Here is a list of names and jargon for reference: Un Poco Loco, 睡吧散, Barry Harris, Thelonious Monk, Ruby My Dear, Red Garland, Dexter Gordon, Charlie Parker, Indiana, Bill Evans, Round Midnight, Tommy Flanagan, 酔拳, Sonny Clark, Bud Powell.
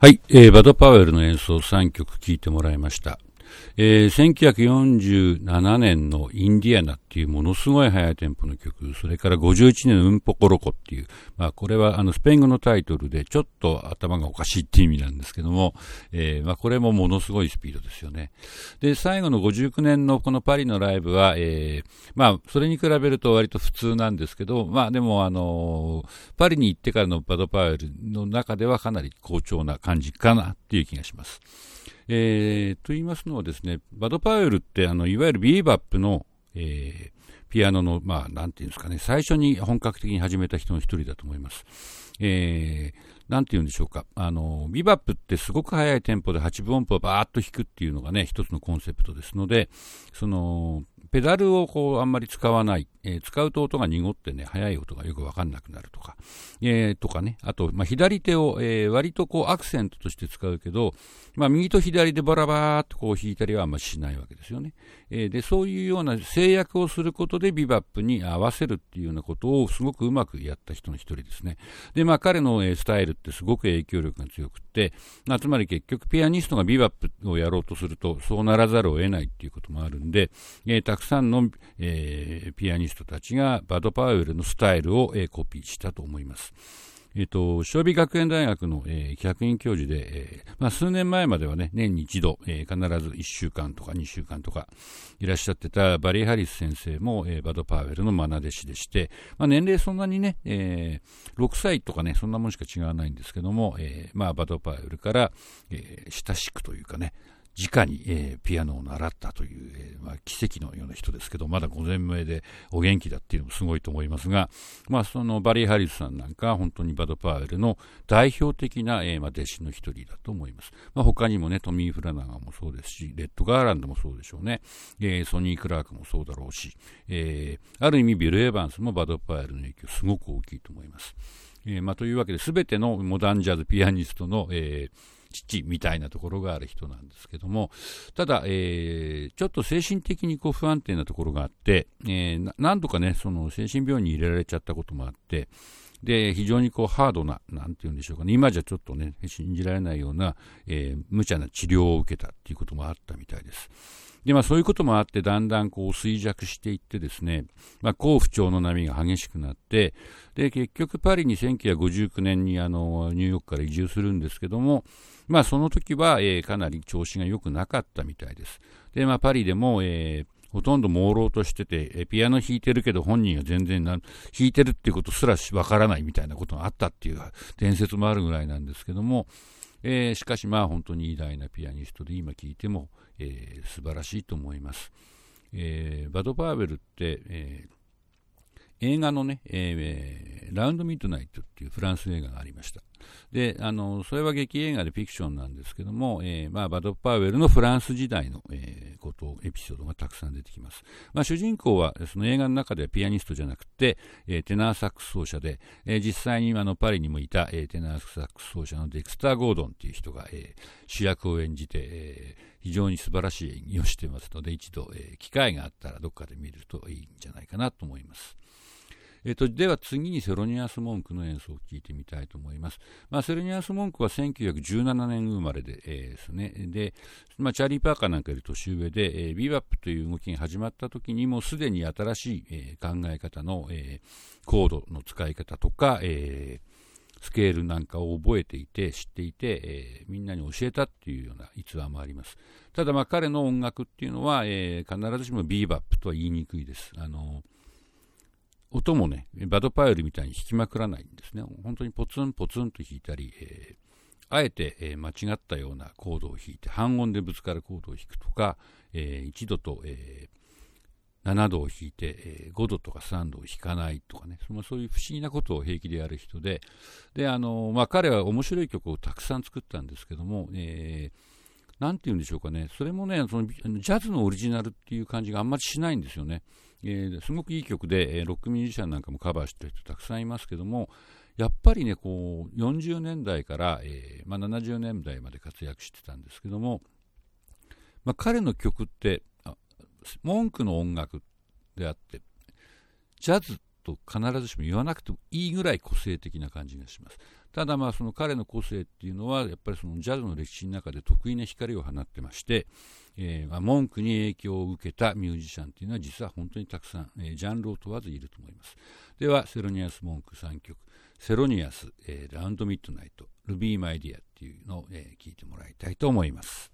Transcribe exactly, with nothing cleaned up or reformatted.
はい、えー、バド・パウエルの演奏さんきょく聴いてもらいました。えー、せんきゅうひゃくよんじゅうななねんのインディアナっていうものすごい速いテンポの曲、それからごじゅういちねんのウンポコロコっていう、まあこれはあのスペイン語のタイトルでちょっと頭がおかしいって意味なんですけども、えー、まあこれもものすごいスピードですよね。で、最後のごじゅうきゅうねんのこのパリのライブは、えー、まあそれに比べると割と普通なんですけど、まあでもあのー、パリに行ってからのバド・パウエルの中ではかなり好調な感じかなっていう気がします。えー、と言いますのはですね、バド・パウエルってあのいわゆるビーバップの、えー、ピアノの、まあ、なんていうんですかね、最初に本格的に始めた人の一人だと思います。えー、なんて言うんでしょうか、あのビーバップってすごく速いテンポではちぶ音符をバーッと弾くっていうのがね、一つのコンセプトですので、そのペダルをこうあんまり使わない、えー、使うと音が濁ってね、速い音がよく分かんなくなるとか、えー、とかね、あと、まあ、左手を、えー、割とこうアクセントとして使うけど、まあ、右と左でバラバーっとこう弾いたりはあんまりしないわけですよね。えー、でそういうような制約をすることでビバップに合わせるっていうようなことをすごくうまくやった人の一人ですね。で、まあ、彼のスタイルってすごく影響力が強くて、まあ、つまり結局ピアニストがビバップをやろうとするとそうならざるを得ないっていうこともあるんで、えーたくさんの、えー、ピアニストたちがバド・パウエルのスタイルを、えー、コピーしたと思います。えーと、尚美学園大学の、えー、客員教授で、えーまあ、数年前まではね、年に一度、えー、必ずいっしゅうかんとかにしゅうかんとかいらっしゃってたバリー・ハリス先生も、えー、バド・パウエルの愛弟子でして、まあ、年齢そんなにね、えー、ろくさいとかね、そんなもんしか違わないんですけども、えーまあ、バド・パウエルから、えー、親しくというかね、直に、えー、ピアノを習ったという、えーまあ、奇跡のような人ですけど、まだご全名でお元気だっていうのもすごいと思いますが、まあ、そのバリー・ハリスさんなんか本当にバド・パウエルの代表的な、えーまあ、弟子の一人だと思います。まあ、他にもね、トミー・フラナガンもそうですし、レッド・ガーランドもそうでしょうね、えー、ソニー・クラークもそうだろうし、えー、ある意味ビル・エヴァンスもバド・パウエルの影響すごく大きいと思います。えーまあ、というわけで、全てのモダンジャズピアニストの、えー父みたいなところがある人なんですけども、ただ、えー、ちょっと精神的にこう不安定なところがあって、えー、何度かね、その精神病院に入れられちゃったこともあって、で非常にこうハードな、なんていうんでしょうかね、今じゃちょっとね信じられないような、えー、無茶な治療を受けたっていうこともあったみたいです。で、まあ、そういうこともあって、だんだんこう衰弱していってですね、まあ、高不調の波が激しくなって、で結局パリにせんきゅうひゃくごじゅうきゅうねんにあのニューヨークから移住するんですけども、まあ、その時は、えー、かなり調子が良くなかったみたいです。で、まあ、パリでも、えーほとんど朦朧としてて、ピアノ弾いてるけど本人は全然弾いてるっていうことすらわからないみたいなことがあったっていう伝説もあるぐらいなんですけども、えー、しかしまあ本当に偉大なピアニストで、今聴いても、えー、素晴らしいと思います。えー、バド・パウエルって、えー映画のね、えー、ラウンドミッドナイトっていうフランス映画がありました。で、あのそれは劇映画でフィクションなんですけども、えーまあ、バド・パウエルのフランス時代の、えー、ことエピソードがたくさん出てきます。まあ、主人公はその映画の中ではピアニストじゃなくて、えー、テナーサックス奏者で、えー、実際に今のパリにもいた、えー、テナーサックス奏者のデクスター・ゴードンっていう人が、えー、主役を演じて、えー非常に素晴らしい演技をしていますので、一度、えー、機会があったらどっかで見るといいんじゃないかなと思います。えー、とでは次にセロニアス・モンクの演奏を聴いてみたいと思います。まあ、セロニアス・モンクはせんきゅうひゃくじゅうななねん生まれ で,、えー、ですね。で、まあ、チャーリー・パーカーなんかより年上で、えー、ビバップという動きが始まった時にもうすでに新しい、えー、考え方の、えー、コードの使い方とか、えースケールなんかを覚えていて知っていて、えー、みんなに教えたっていうような逸話もあります。ただ、まあ彼の音楽っていうのは、えー、必ずしもビーバップとは言いにくいです。あの音もね、バド・パウエルみたいに弾きまくらないんですね。本当にポツンポツンと弾いたり、えー、あえて、えー、間違ったようなコードを弾いて半音でぶつかるコードを弾くとか、えー、いちどと、えーななどを弾いてごどとかさんどを弾かないとかね、そういう不思議なことを平気でやる人で、であの、まあ、彼は面白い曲をたくさん作ったんですけども、えー、なんていうんでしょうかね、それもね、そのジャズのオリジナルっていう感じがあんまりしないんですよね。えー、すごくいい曲で、ロックミュージシャンなんかもカバーしてる人たくさんいますけども、やっぱりね、こうよんじゅうねんだいから、えーまあ、ななじゅうねんだいまで活躍してたんですけども、まあ、彼の曲ってモンクの音楽であってジャズと必ずしも言わなくてもいいぐらい個性的な感じがします。ただまあその彼の個性っていうのはやっぱりそのジャズの歴史の中で特異な光を放ってまして、えー、文句に影響を受けたミュージシャンっていうのは実は本当にたくさん、えー、ジャンルを問わずいると思います。ではセロニアス・モンクさんきょく、セロニアス、えー、ラウンド・ミッドナイト、ルビー・マイ・ディアっていうのを、えー、聞いてもらいたいと思います。